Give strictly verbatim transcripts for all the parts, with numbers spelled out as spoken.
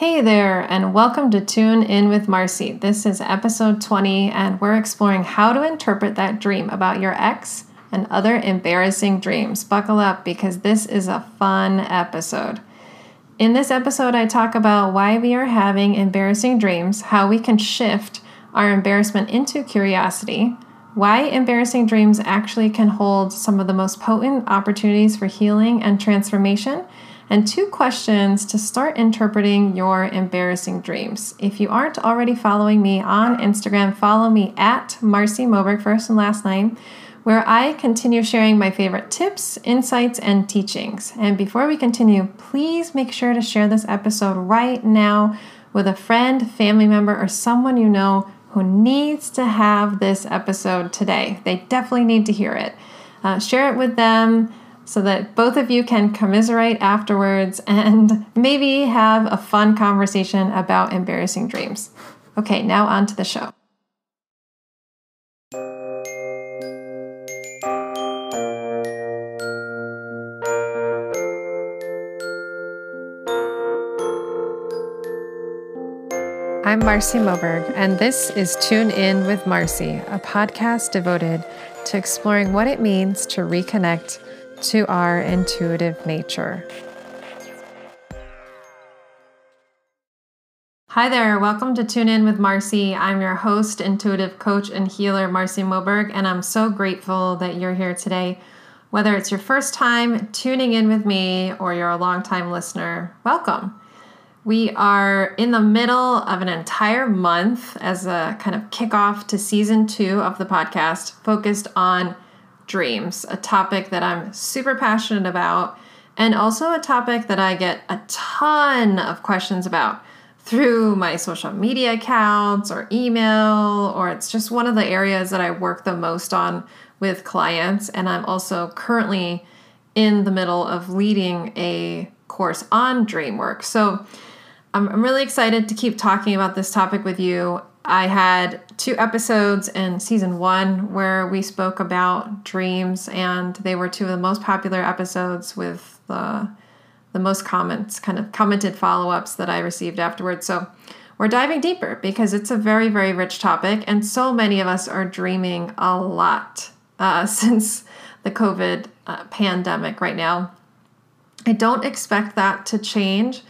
Hey there, and welcome to Tune In with Marci. This is episode twenty, and we're exploring how to interpret that dream about your ex and other embarrassing dreams. Buckle up, because this is a fun episode. In this episode, I talk about why we are having embarrassing dreams, how we can shift our embarrassment into curiosity, why embarrassing dreams actually can hold some of the most potent opportunities for healing and transformation, and two questions to start interpreting your embarrassing dreams. If you aren't already following me on Instagram, follow me at Marci Moberg, first and last name, where I continue sharing my favorite tips, insights, and teachings. And before we continue, please make sure to share this episode right now with a friend, family member, or someone you know who needs to have this episode today. They definitely need to hear it. Uh, share it with them, so that both of you can commiserate afterwards and maybe have a fun conversation about embarrassing dreams. Okay, now on to the show. I'm Marci Moberg, and this is Tune In with Marci, a podcast devoted to exploring what it means to reconnect to our intuitive nature. Hi there, welcome to Tune In with Marci. I'm your host, intuitive coach, and healer, Marci Moberg, and I'm so grateful that you're here today. Whether it's your first time tuning in with me or you're a longtime listener, welcome. We are in the middle of an entire month as a kind of kickoff to season two of the podcast, focused on dreams, a topic that I'm super passionate about, and also a topic that I get a ton of questions about through my social media accounts or email, or it's just one of the areas that I work the most on with clients. And I'm also currently in the middle of leading a course on dream work. So I'm, I'm really excited to keep talking about this topic with you. I had two episodes in season one where we spoke about dreams, and they were two of the most popular episodes with the, the most comments, kind of commented follow-ups that I received afterwards. So we're diving deeper because it's a very, very rich topic, and so many of us are dreaming a lot uh, since the COVID uh, pandemic right now. I don't expect that to change,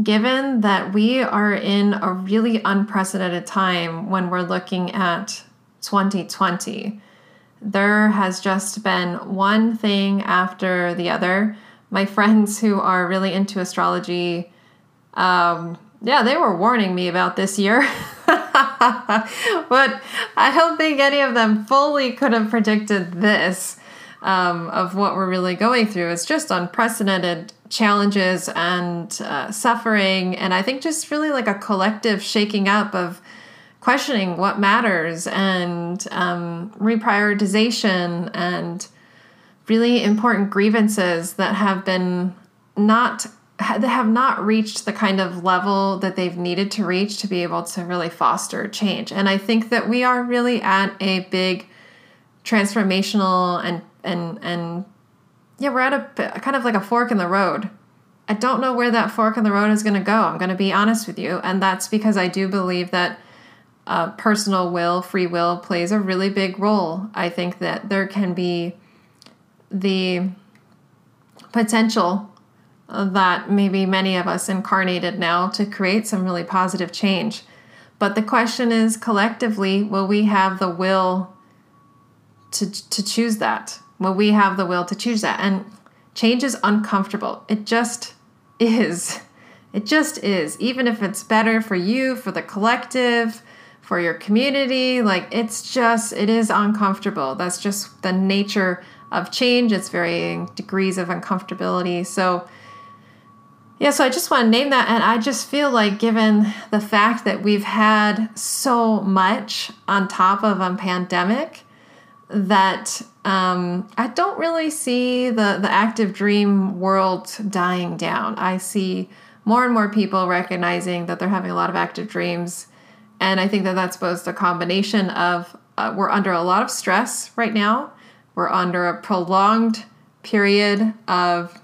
given that we are in a really unprecedented time when we're looking at twenty twenty. There has just been one thing after the other. My friends who are really into astrology, um, yeah, they were warning me about this year. But I don't think any of them fully could have predicted this, um, of what we're really going through. It's just unprecedented challenges and uh, suffering, and I think just really like a collective shaking up of questioning what matters, and um, reprioritization, and really important grievances that have been not that have not reached the kind of level that they've needed to reach to be able to really foster change. And I think that we are really at a big transformational and and and yeah, we're at a kind of like a fork in the road. I don't know where that fork in the road is going to go. I'm going to be honest with you. And that's because I do believe that uh, personal will, free will, plays a really big role. I think that there can be the potential that maybe many of us incarnated now to create some really positive change. But the question is, collectively, will we have the will to to choose that? Well, we have the will to choose that. And change is uncomfortable. It just is. It just is. Even if it's better for you, for the collective, for your community, like it's just, it is uncomfortable. That's just the nature of change. It's varying degrees of uncomfortability. So yeah, so I just want to name that. And I just feel like, given the fact that we've had so much on top of a pandemic, that um, I don't really see the, the active dream world dying down. I see more and more people recognizing that they're having a lot of active dreams. And I think that that's both a combination of uh, we're under a lot of stress right now. We're under a prolonged period of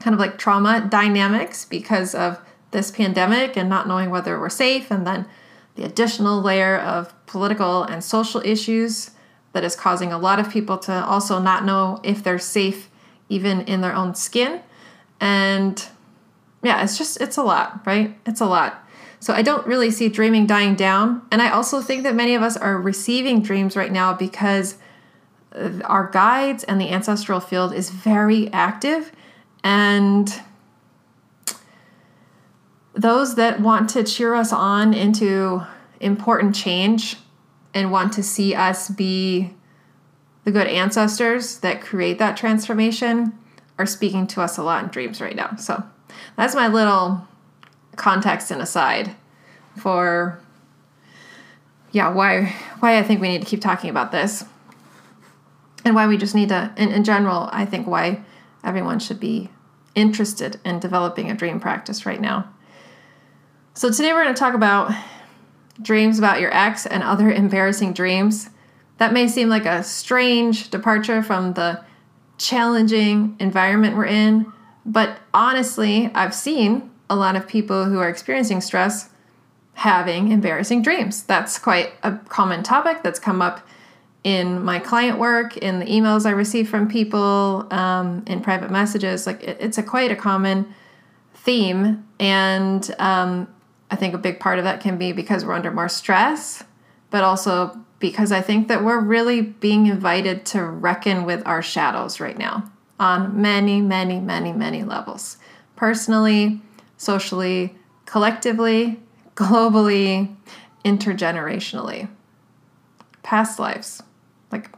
kind of like trauma dynamics because of this pandemic and not knowing whether we're safe, and then the additional layer of political and social issues that is causing a lot of people to also not know if they're safe even in their own skin. And yeah, it's just, it's a lot, right? It's a lot. So I don't really see dreaming dying down. And I also think that many of us are receiving dreams right now because our guides and the ancestral field is very active. And those that want to cheer us on into important change and want to see us be the good ancestors that create that transformation are speaking to us a lot in dreams right now. So that's my little context and aside for, yeah, why why I think we need to keep talking about this, and why we just need to, in, in general, I think why everyone should be interested in developing a dream practice right now. So today we're going to talk about dreams about your ex and other embarrassing dreams. That may seem like a strange departure from the challenging environment we're in, but honestly, I've seen a lot of people who are experiencing stress having embarrassing dreams. That's quite a common topic that's come up in my client work, in the emails I receive from people, um, in private messages. Like it, it's a quite a common theme. And um, I think a big part of that can be because we're under more stress, but also because I think that we're really being invited to reckon with our shadows right now on many, many, many, many levels. Personally, socially, collectively, globally, intergenerationally, past lives, like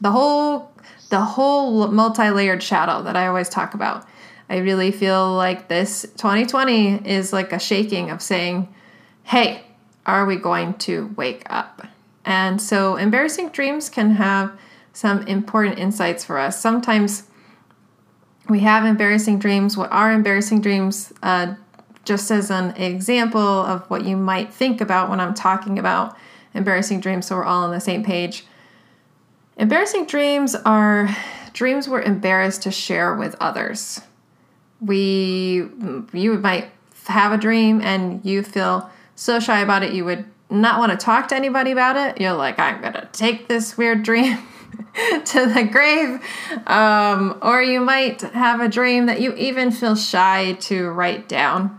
the whole, the whole multi-layered shadow that I always talk about. I really feel like this twenty twenty is like a shaking of saying, hey, are we going to wake up? And so embarrassing dreams can have some important insights for us. Sometimes we have embarrassing dreams. What are embarrassing dreams? Uh, just as an example of what you might think about when I'm talking about embarrassing dreams, so we're all on the same page. Embarrassing dreams are dreams we're embarrassed to share with others. We, you might have a dream and you feel so shy about it, you would not want to talk to anybody about it. You're like, I'm going to take this weird dream to the grave. Um, or you might have a dream that you even feel shy to write down.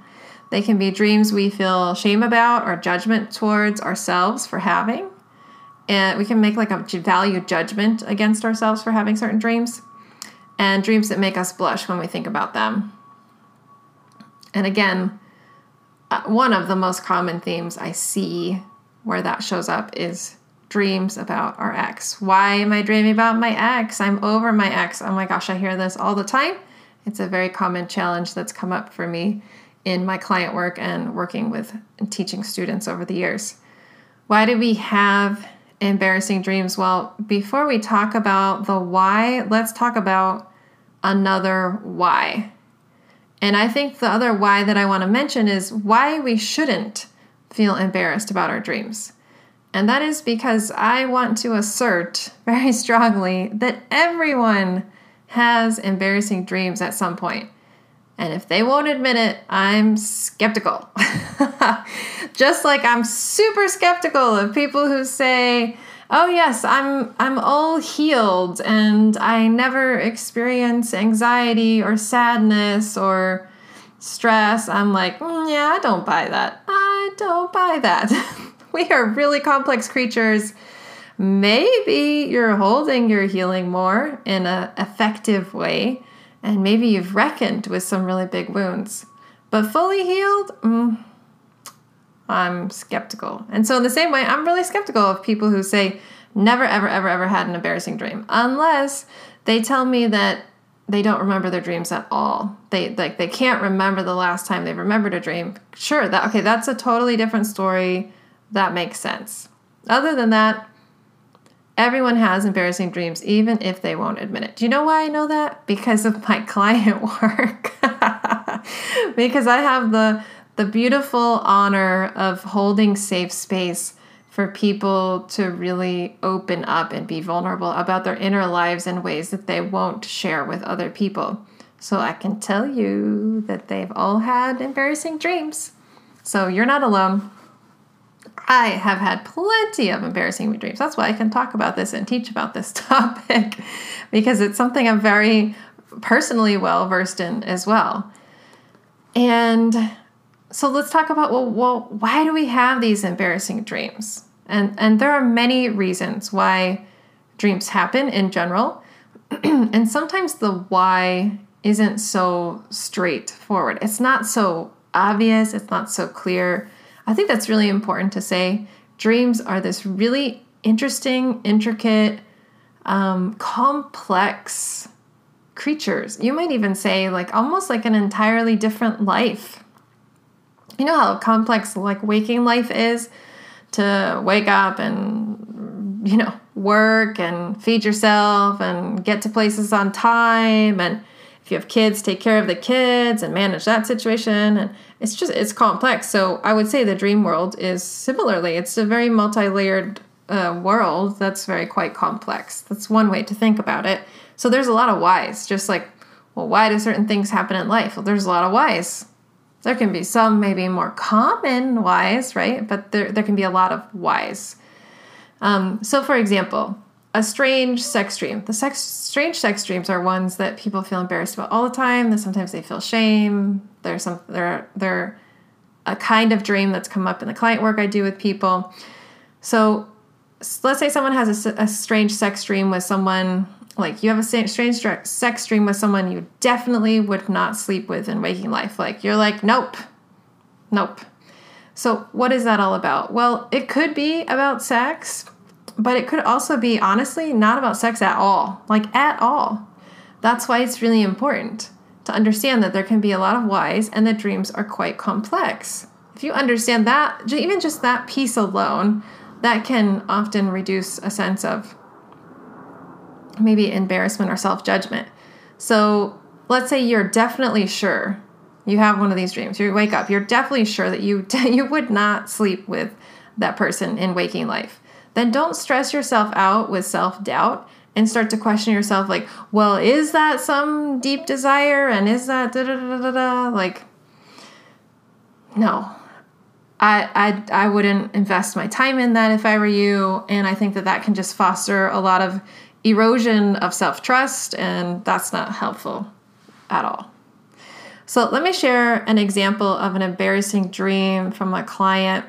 They can be dreams we feel shame about or judgment towards ourselves for having. And we can make like a value judgment against ourselves for having certain dreams, and dreams that make us blush when we think about them. And again, one of the most common themes I see where that shows up is dreams about our ex. Why am I dreaming about my ex? I'm over my ex. Oh my gosh, I hear this all the time. It's a very common challenge that's come up for me in my client work and working with and teaching students over the years. Why do we have embarrassing dreams? Well, before we talk about the why, let's talk about another why. And I think the other why that I want to mention is why we shouldn't feel embarrassed about our dreams. And that is because I want to assert very strongly that everyone has embarrassing dreams at some point. And if they won't admit it, I'm skeptical. Just like I'm super skeptical of people who say, oh yes, I'm I'm all healed and I never experience anxiety or sadness or stress. I'm like, mm, yeah, I don't buy that. I don't buy that. We are really complex creatures. Maybe you're holding your healing more in an effective way, and maybe you've reckoned with some really big wounds. But fully healed, mm, I'm skeptical. And so in the same way, I'm really skeptical of people who say, never, ever, ever, ever had an embarrassing dream, unless they tell me that they don't remember their dreams at all. They like they can't remember the last time they remembered a dream. Sure, that okay, that's a totally different story. That makes sense. Other than that, everyone has embarrassing dreams, even if they won't admit it. Do you know why I know that? Because of my client work. Because I have the, the beautiful honor of holding safe space for people to really open up and be vulnerable about their inner lives in ways that they won't share with other people. So I can tell you that they've all had embarrassing dreams. So you're not alone. I have had plenty of embarrassing dreams. That's why I can talk about this and teach about this topic, because it's something I'm very personally well versed in as well. And so let's talk about, well, well why do we have these embarrassing dreams? And, and there are many reasons why dreams happen in general. And sometimes the why isn't so straightforward. It's not so obvious. It's not so clear. I think that's really important to say. Dreams are this really interesting, intricate, um, complex creatures. You might even say like almost like an entirely different life. You know how complex like waking life is, to wake up and, you know, work and feed yourself and get to places on time, and if you have kids, take care of the kids and manage that situation. And it's just, it's complex. So I would say the dream world is similarly, it's a very multi-layered uh, world that's very quite complex. That's one way to think about it. So there's a lot of whys, just like, well, why do certain things happen in life? Well, there's a lot of whys. There can be some maybe more common whys, right? But there, there can be a lot of whys. Um, so for example, a strange sex dream. The sex, strange sex dreams are ones that people feel embarrassed about all the time. That sometimes they feel shame. There's some, they're, they're a kind of dream that's come up in the client work I do with people. So let's say someone has a, a strange sex dream with someone, like you have a strange sex dream with someone you definitely would not sleep with in waking life. Like you're like, nope, nope. So what is that all about? Well, it could be about sex, but it could also be, honestly, not about sex at all, like at all. That's why it's really important to understand that there can be a lot of whys and that dreams are quite complex. If you understand that, even just that piece alone, that can often reduce a sense of maybe embarrassment or self-judgment. So let's say you're definitely sure you have one of these dreams. You wake up, you're definitely sure that you, you would not sleep with that person in waking life. Then don't stress yourself out with self-doubt and start to question yourself like, well, is that some deep desire? And is that da da da da da? Like, no, I, I, I wouldn't invest my time in that if I were you. And I think that that can just foster a lot of erosion of self-trust, and that's not helpful at all. So let me share an example of an embarrassing dream from a client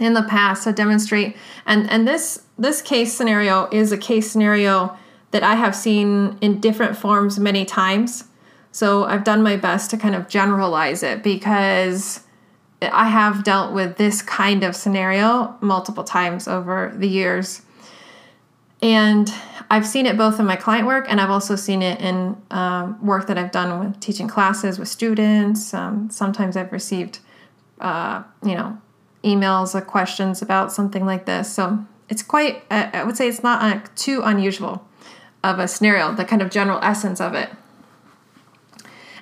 in the past to demonstrate, and, and this this case scenario is a case scenario that I have seen in different forms many times. So I've done my best to kind of generalize it because I have dealt with this kind of scenario multiple times over the years. And I've seen it both in my client work, and I've also seen it in um, work that I've done with teaching classes with students. Um, sometimes I've received, uh, you know, emails or questions about something like this. So it's quite, I would say it's not un- too unusual of a scenario, the kind of general essence of it.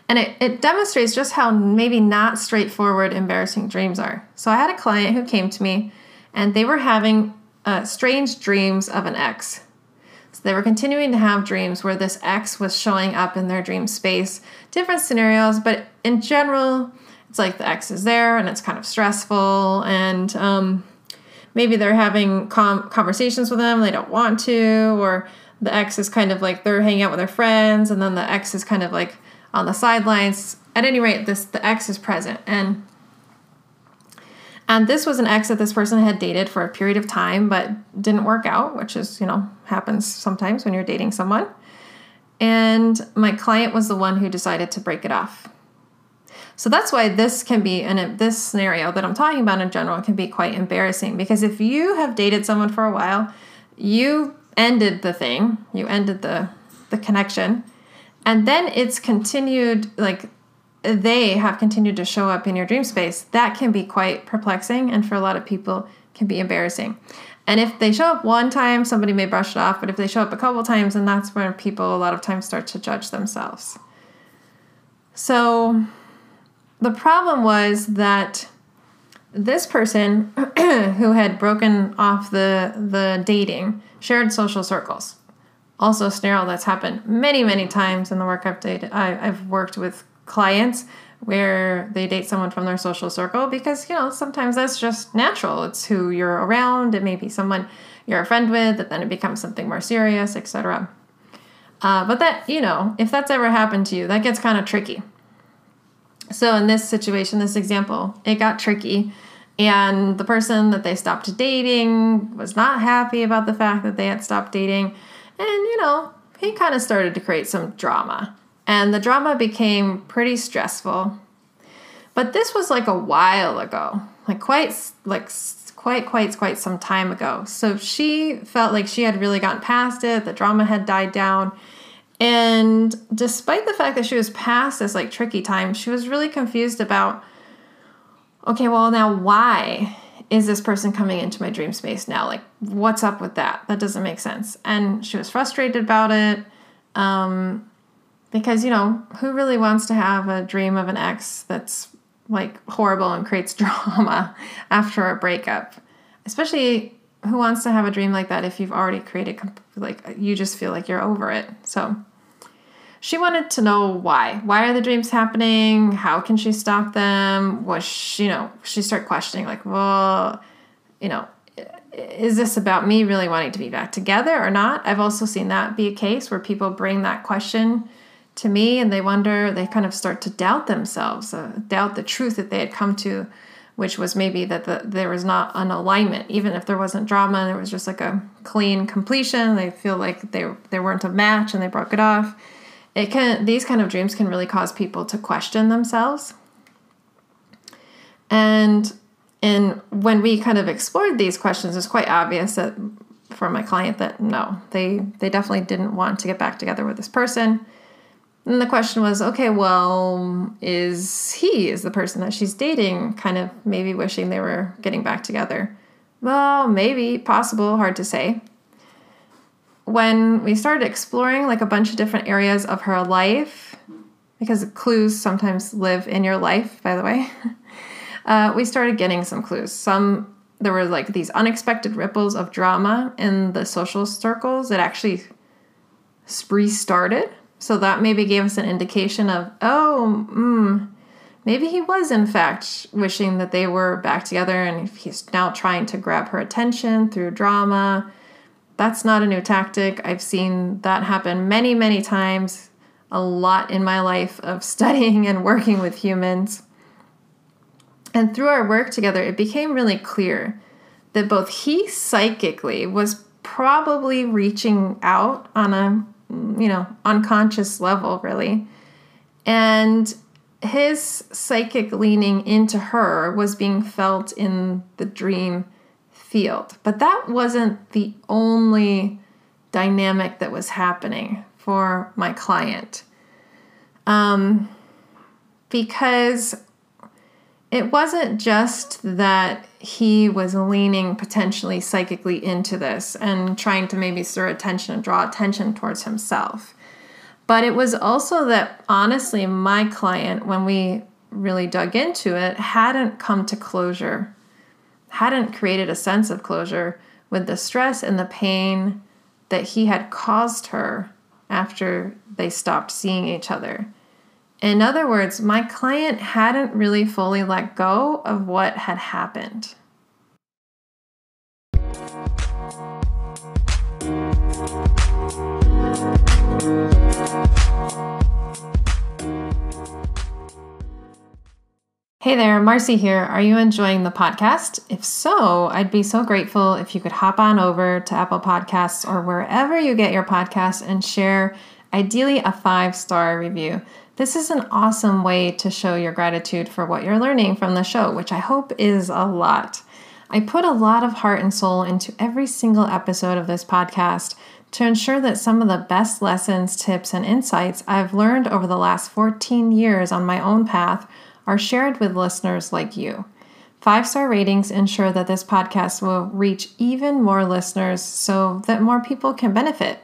And it, it demonstrates just how maybe not straightforward embarrassing dreams are. So I had a client who came to me and they were having uh, strange dreams of an ex. So they were continuing to have dreams where this ex was showing up in their dream space, different scenarios, but in general, it's like the ex is there and it's kind of stressful, and um, maybe they're having com- conversations with them they don't want to, or the ex is kind of like they're hanging out with their friends and then the ex is kind of like on the sidelines. At any rate, this the ex is present. And and this was an ex that this person had dated for a period of time but didn't work out, which is, you know, happens sometimes when you're dating someone. And my client was the one who decided to break it off. So that's why this can be, and this scenario that I'm talking about in general can be quite embarrassing, because if you have dated someone for a while, you ended the thing, you ended the, the connection, and then it's continued, like they have continued to show up in your dream space. That can be quite perplexing, and for a lot of people can be embarrassing. And if they show up one time, somebody may brush it off, but if they show up a couple times, then that's where people a lot of times start to judge themselves. So the problem was that this person who had broken off the, the dating shared social circles. also sterile. That's happened many, many times in the work I've done. I've worked with clients where they date someone from their social circle because, you know, sometimes that's just natural. It's who you're around. It may be someone you're a friend with, but then it becomes something more serious, et cetera. Uh, but that, you know, if that's ever happened to you, that gets kind of tricky. So in this situation, this example, it got tricky. And the person that they stopped dating was not happy about the fact that they had stopped dating. And, you know, he kind of started to create some drama. And the drama became pretty stressful. But this was like a while ago, like quite, like quite, quite, quite some time ago. So she felt like she had really gotten past it. The drama had died down. And despite the fact that she was past this like tricky time, she was really confused about, okay, well now why is this person coming into my dream space now? Like what's up with that? That doesn't make sense. And she was frustrated about it. Um, Because, you know, who really wants to have a dream of an ex that's, like, horrible and creates drama after a breakup? Especially, who wants to have a dream like that if you've already created, like, you just feel like you're over it? So she wanted to know why. Why are the dreams happening? How can she stop them? Was she, you know, she started questioning, like, well, you know, is this about me really wanting to be back together or not? I've also seen that be a case where people bring that question to me, and they wonder, they kind of start to doubt themselves, uh, doubt the truth that they had come to, which was maybe that the, there was not an alignment. Even if there wasn't drama and it was just like a clean completion, they feel like they they weren't a match and they broke it off. It can These kind of dreams can really cause people to question themselves. And, and when we kind of explored these questions, it's quite obvious that for my client that no, they, they definitely didn't want to get back together with this person. And the question was, okay, well, is he, is the person that she's dating, kind of maybe wishing they were getting back together? Well, maybe, possible, hard to say. When we started exploring like a bunch of different areas of her life, because clues sometimes live in your life, by the way, uh, we started getting some clues. Some, there were like these unexpected ripples of drama in the social circles that actually restarted. So that maybe gave us an indication of, oh, mm, maybe he was, in fact, wishing that they were back together and he's now trying to grab her attention through drama. That's not a new tactic. I've seen that happen many, many times, a lot in my life of studying and working with humans. And through our work together, it became really clear that both he psychically was probably reaching out on a you know, unconscious level, really. And his psychic leaning into her was being felt in the dream field. But that wasn't the only dynamic that was happening for my client. Um, because it wasn't just that he was leaning potentially psychically into this and trying to maybe stir attention and draw attention towards himself. But it was also that, honestly, my client, when we really dug into it, hadn't come to closure, hadn't created a sense of closure with the stress and the pain that he had caused her after they stopped seeing each other. In other words, my client hadn't really fully let go of what had happened. Hey there, Marci here. Are you enjoying the podcast? If so, I'd be so grateful if you could hop on over to Apple Podcasts or wherever you get your podcasts and share, ideally, a five-star review. This is an awesome way to show your gratitude for what you're learning from the show, which I hope is a lot. I put a lot of heart and soul into every single episode of this podcast to ensure that some of the best lessons, tips, and insights I've learned over the last fourteen years on my own path are shared with listeners like you. Five-star ratings ensure that this podcast will reach even more listeners so that more people can benefit.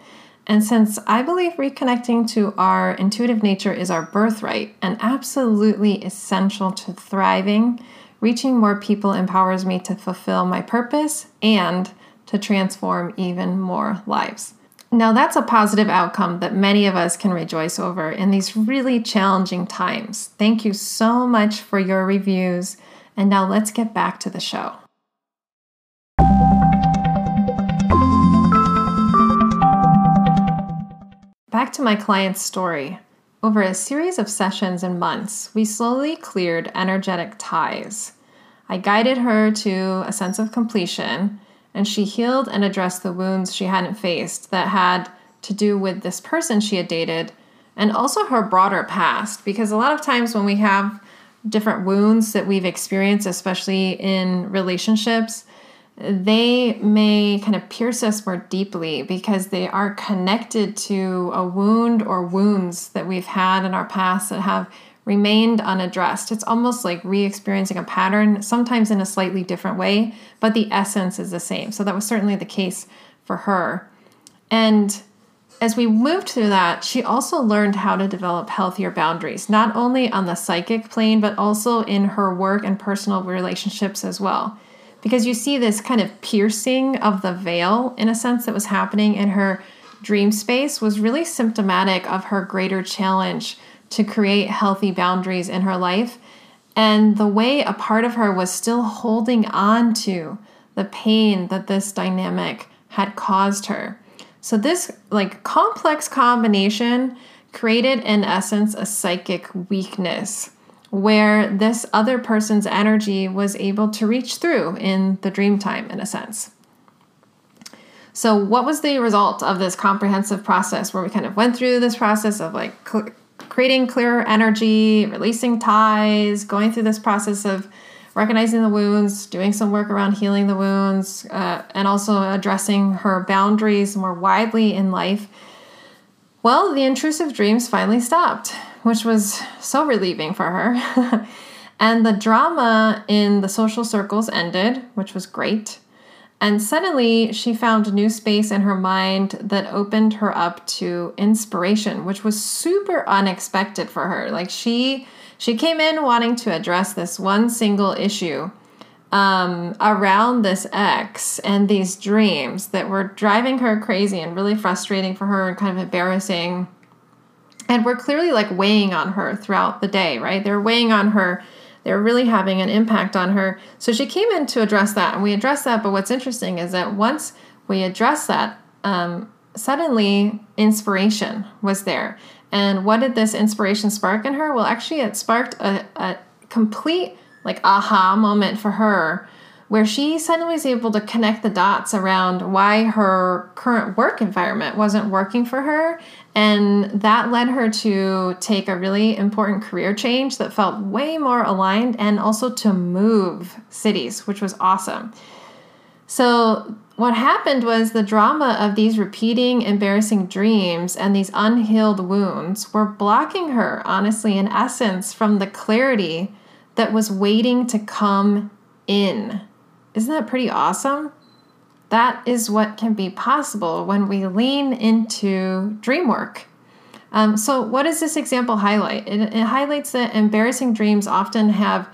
And since I believe reconnecting to our intuitive nature is our birthright and absolutely essential to thriving, reaching more people empowers me to fulfill my purpose and to transform even more lives. Now, that's a positive outcome that many of us can rejoice over in these really challenging times. Thank you so much for your reviews. And now let's get back to the show. Back to my client's story. Over a series of sessions and months, we slowly cleared energetic ties. I guided her to a sense of completion, and she healed and addressed the wounds she hadn't faced that had to do with this person she had dated, and also her broader past. Because a lot of times when we have different wounds that we've experienced, especially in relationships, they may kind of pierce us more deeply because they are connected to a wound or wounds that we've had in our past that have remained unaddressed. It's almost like re-experiencing a pattern, sometimes in a slightly different way, but the essence is the same. So that was certainly the case for her. And as we moved through that, she also learned how to develop healthier boundaries, not only on the psychic plane, but also in her work and personal relationships as well. Because you see this kind of piercing of the veil, in a sense, that was happening in her dream space was really symptomatic of her greater challenge to create healthy boundaries in her life, and the way a part of her was still holding on to the pain that this dynamic had caused her. So this like complex combination created, in essence, a psychic weakness where this other person's energy was able to reach through in the dream time, in a sense. So what was the result of this comprehensive process where we kind of went through this process of like cl- creating clearer energy, releasing ties, going through this process of recognizing the wounds, doing some work around healing the wounds, uh, and also addressing her boundaries more widely in life? Well, the intrusive dreams finally stopped, which was so relieving for her. And the drama in the social circles ended, which was great. And suddenly she found new space in her mind that opened her up to inspiration, which was super unexpected for her. Like she, she came in wanting to address this one single issue um, around this ex and these dreams that were driving her crazy and really frustrating for her and kind of embarrassing. And were clearly like weighing on her throughout the day, right? They're weighing on her. They're really having an impact on her. So she came in to address that, and we addressed that. But what's interesting is that once we addressed that, um, suddenly inspiration was there. And what did this inspiration spark in her? Well, actually, it sparked a, a complete like aha moment for her, where she suddenly was able to connect the dots around why her current work environment wasn't working for her. And that led her to take a really important career change that felt way more aligned, and also to move cities, which was awesome. So what happened was the drama of these repeating embarrassing dreams and these unhealed wounds were blocking her, honestly, in essence, from the clarity that was waiting to come in. Isn't that pretty awesome? That is what can be possible when we lean into dream work. Um, so what does this example highlight? It, it highlights that embarrassing dreams often have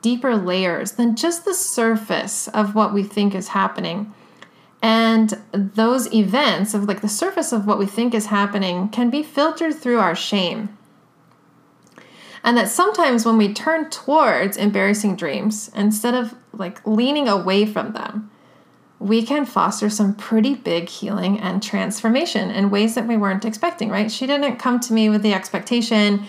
deeper layers than just the surface of what we think is happening. And those events of like the surface of what we think is happening can be filtered through our shame. And that sometimes when we turn towards embarrassing dreams, instead of like leaning away from them, we can foster some pretty big healing and transformation in ways that we weren't expecting, right? She didn't come to me with the expectation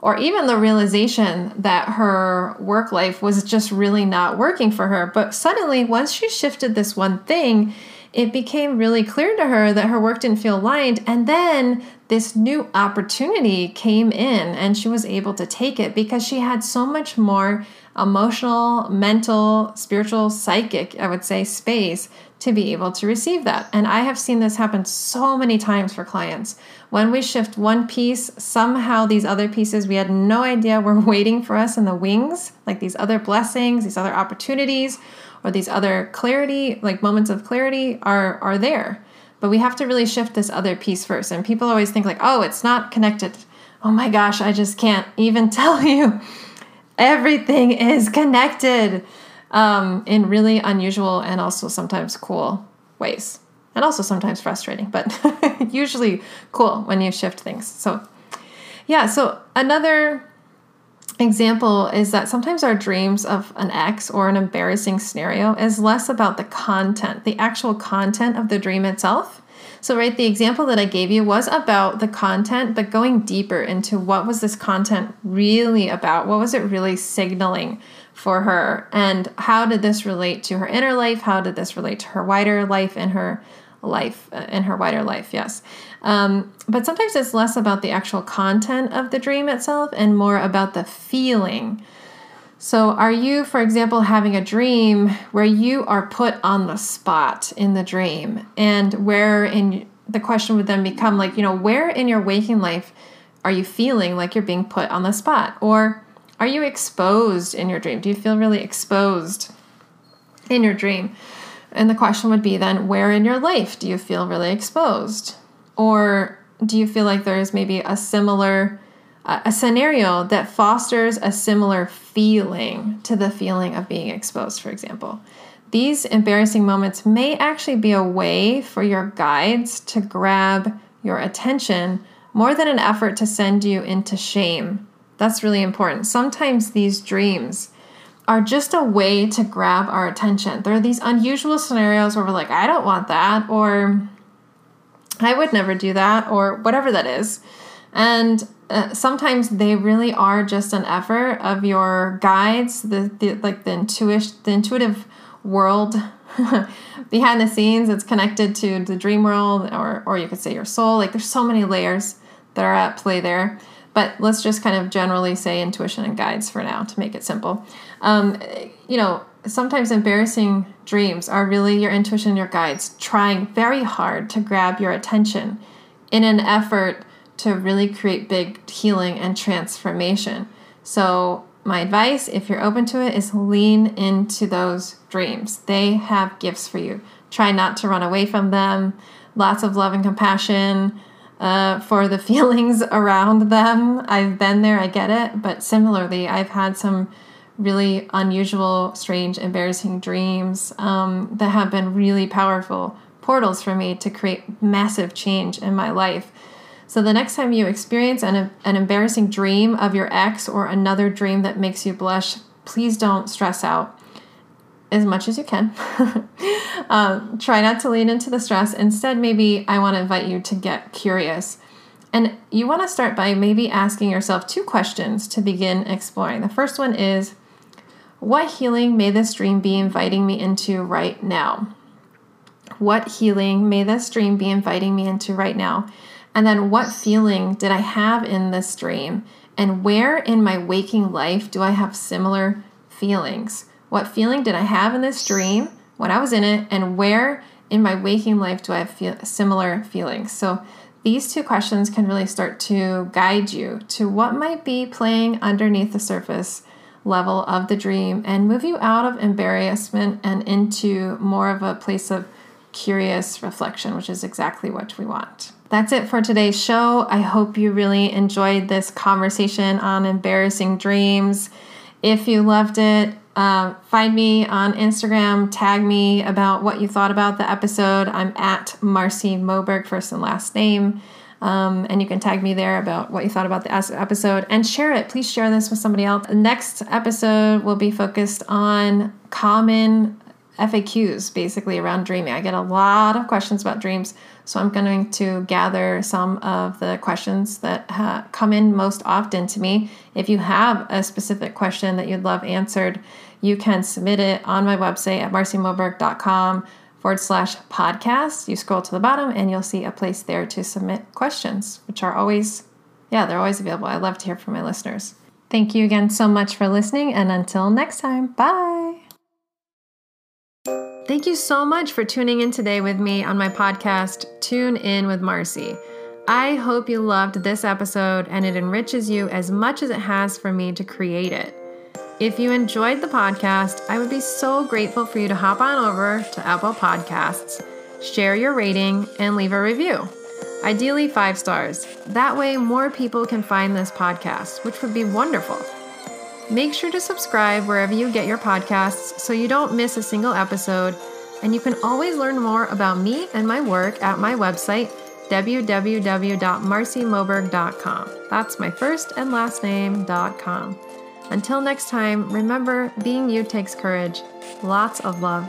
or even the realization that her work life was just really not working for her. But suddenly, once she shifted this one thing, it became really clear to her that her work didn't feel aligned. And then this new opportunity came in and she was able to take it because she had so much more emotional, mental, spiritual, psychic, I would say, space to be able to receive that. And I have seen this happen so many times for clients. When we shift one piece, somehow these other pieces we had no idea were waiting for us in the wings, like these other blessings, these other opportunities, or these other clarity, like moments of clarity are, are there. But we have to really shift this other piece first. And people always think like, oh, it's not connected. Oh my gosh, I just can't even tell you. Everything is connected um, in really unusual and also sometimes cool ways. and also sometimes frustrating, but usually cool when you shift things. So yeah, so another example is that sometimes our dreams of an ex or an embarrassing scenario is less about the content, the actual content of the dream itself. So, right, the example that I gave you was about the content, but going deeper into what was this content really about? What was it really signaling for her? And how did this relate to her inner life? How did this relate to her wider life and her life uh, in her wider life? Yes. Um, but sometimes it's less about the actual content of the dream itself and more about the feeling. So are you, for example, having a dream where you are put on the spot in the dream, and where in the question would then become like, you know, where in your waking life are you feeling like you're being put on the spot? Or are you exposed in your dream? Do you feel really exposed in your dream? And the question would be then, where in your life do you feel really exposed? Or do you feel like there is maybe a similar a scenario that fosters a similar feeling to the feeling of being exposed, for example? These embarrassing moments may actually be a way for your guides to grab your attention more than an effort to send you into shame. That's really important. Sometimes these dreams are just a way to grab our attention. There are these unusual scenarios where we're like, I don't want that, or I would never do that, or whatever that is. And Uh, sometimes they really are just an effort of your guides, the, the like the intuition, the intuitive world behind the scenes. It's connected to the dream world, or or you could say your soul. Like, there's so many layers that are at play there. But let's just kind of generally say intuition and guides for now to make it simple. Um, you know, sometimes embarrassing dreams are really your intuition and your guides trying very hard to grab your attention in an effort to really create big healing and transformation. So my advice, if you're open to it, is lean into those dreams. They have gifts for you. Try not to run away from them. Lots of love and compassion uh, for the feelings around them. I've been there, I get it. But similarly, I've had some really unusual, strange, embarrassing dreams um, that have been really powerful portals for me to create massive change in my life. So the next time you experience an, an embarrassing dream of your ex or another dream that makes you blush, please don't stress out as much as you can. um, try not to lean into the stress. Instead, maybe I want to invite you to get curious. And you want to start by maybe asking yourself two questions to begin exploring. The first one is, what healing may this dream be inviting me into right now? What healing may this dream be inviting me into right now? And then, what feeling did I have in this dream? And where in my waking life do I have similar feelings? What feeling did I have in this dream when I was in it? And where in my waking life do I have feel- similar feelings? So these two questions can really start to guide you to what might be playing underneath the surface level of the dream and move you out of embarrassment and into more of a place of curious reflection, which is exactly what we want. That's it for today's show. I hope you really enjoyed this conversation on embarrassing dreams. If you loved it, uh, find me on Instagram, tag me about what you thought about the episode. I'm at Marci Moberg, first and last name. Um, and you can tag me there about what you thought about the episode and share it. Please share this with somebody else. The next episode will be focused on common F A Qs, basically, around dreaming. I get a lot of questions about dreams, so I'm going to gather some of the questions that ha- come in most often to me. If you have a specific question that you'd love answered, you can submit it on my website at marcimoberg.com forward slash podcast. You scroll to the bottom and you'll see a place there to submit questions, which are always, yeah, they're always available. I love to hear from my listeners. Thank you again so much for listening, and until next time, bye. Thank you so much for tuning in today with me on my podcast, Tune In with Marci. I hope you loved this episode and it enriches you as much as it has for me to create it. If you enjoyed the podcast, I would be so grateful for you to hop on over to Apple Podcasts, share your rating, and leave a review. Ideally, five stars. That way more people can find this podcast, which would be wonderful. Make sure to subscribe wherever you get your podcasts so you don't miss a single episode, And you can always learn more about me and my work at my website, w w w dot marci moberg dot com. That's my first and last name dot com. Until next time, remember, being you takes courage. Lots of love.